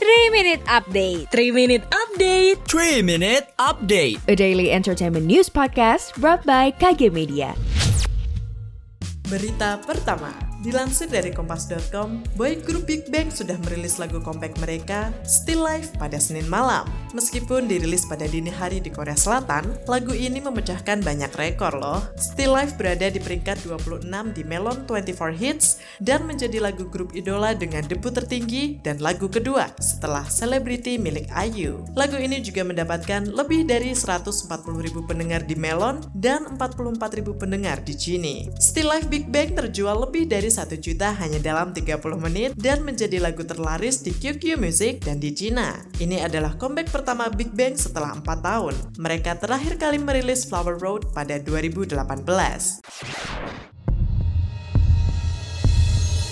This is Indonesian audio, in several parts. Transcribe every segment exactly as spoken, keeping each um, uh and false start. three minute update. A daily entertainment news podcast brought by K G Media. Berita pertama, dilansir dari Kompas dot com, boy group Big Bang sudah merilis lagu comeback mereka, Still Life, pada Senin malam. Meskipun dirilis pada dini hari di Korea Selatan, lagu ini memecahkan banyak rekor loh. Still Life berada di peringkat dua puluh enam di Melon dua puluh empat Hits dan menjadi lagu grup idola dengan debut tertinggi dan lagu kedua setelah Celebrity milik I U. Lagu ini juga mendapatkan lebih dari seratus empat puluh ribu pendengar di Melon dan empat puluh empat ribu pendengar di Genie. Still Life Big Big Bang terjual lebih dari satu juta hanya dalam tiga puluh menit dan menjadi lagu terlaris di Q Q Music dan di China. Ini adalah comeback pertama Big Bang setelah empat tahun. Mereka terakhir kali merilis Flower Road pada dua ribu delapan belas.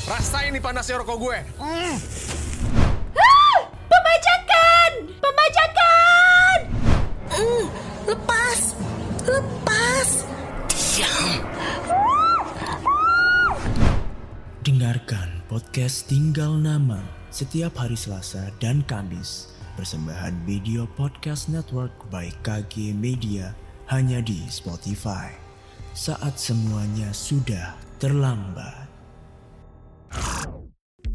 Rasain nih panasnya rokok gue. Mm. Ah, pembajakan! Pembajakan! Mm, lepas! Lepas! Diam! Dengarkan podcast Tinggal Nama setiap hari Selasa dan Kamis. Persembahan Video Podcast Network by K G Media hanya di Spotify. Saat semuanya sudah terlambat.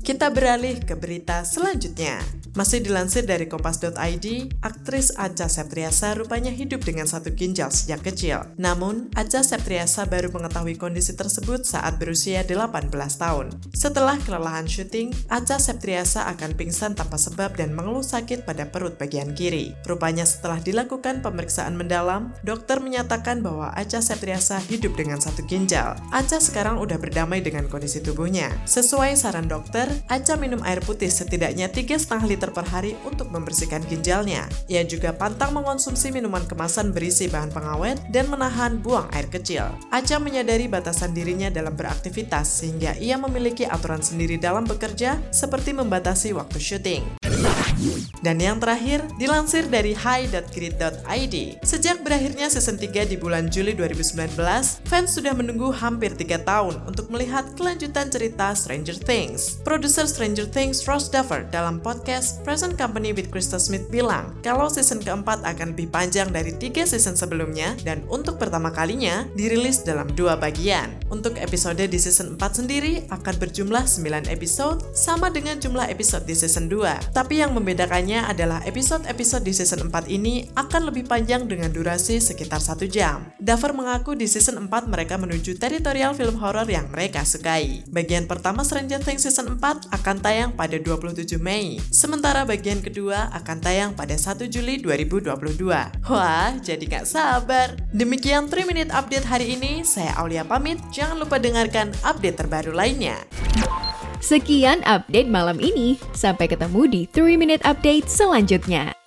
Kita beralih ke berita selanjutnya. Masih dilansir dari Kompas dot I D, aktris Acha Septriasa rupanya hidup dengan satu ginjal sejak kecil. Namun, Acha Septriasa baru mengetahui kondisi tersebut saat berusia delapan belas tahun. Setelah kelelahan syuting, Acha Septriasa akan pingsan tanpa sebab dan mengeluh sakit pada perut bagian kiri. Rupanya setelah dilakukan pemeriksaan mendalam, dokter menyatakan bahwa Acha Septriasa hidup dengan satu ginjal. Acha sekarang udah berdamai dengan kondisi tubuhnya. Sesuai saran dokter, Acha minum air putih setidaknya tiga koma lima liter per hari untuk membersihkan ginjalnya. Ia juga pantang mengonsumsi minuman kemasan berisi bahan pengawet dan menahan buang air kecil. Acha menyadari batasan dirinya dalam beraktivitas sehingga ia memiliki aturan sendiri dalam bekerja seperti membatasi waktu syuting. Dan yang terakhir, dilansir dari hi dot grid dot I D, sejak berakhirnya season tiga di bulan Juli dua ribu sembilan belas, fans sudah menunggu hampir tiga tahun untuk melihat kelanjutan cerita Stranger Things. Produser Stranger Things Ross Duffer dalam podcast Present Company with Krista Smith bilang kalau season keempat akan lebih panjang dari tiga season sebelumnya dan untuk pertama kalinya dirilis dalam dua bagian. Untuk episode di season empat sendiri akan berjumlah sembilan episode, sama dengan jumlah episode di season dua. Tapi yang membedakan Bedakannya adalah episode-episode di season empat ini akan lebih panjang dengan durasi sekitar satu jam. Duffer mengaku di season empat mereka menuju teritorial film horor yang mereka sukai. Bagian pertama Stranger Things season empat akan tayang pada dua puluh tujuh Mei, sementara bagian kedua akan tayang pada satu Juli dua ribu dua puluh dua. Wah, jadi gak sabar. Demikian three minute update hari ini, saya Aulia pamit, jangan lupa dengarkan update terbaru lainnya. Sekian update malam ini. Sampai ketemu di three minute update selanjutnya.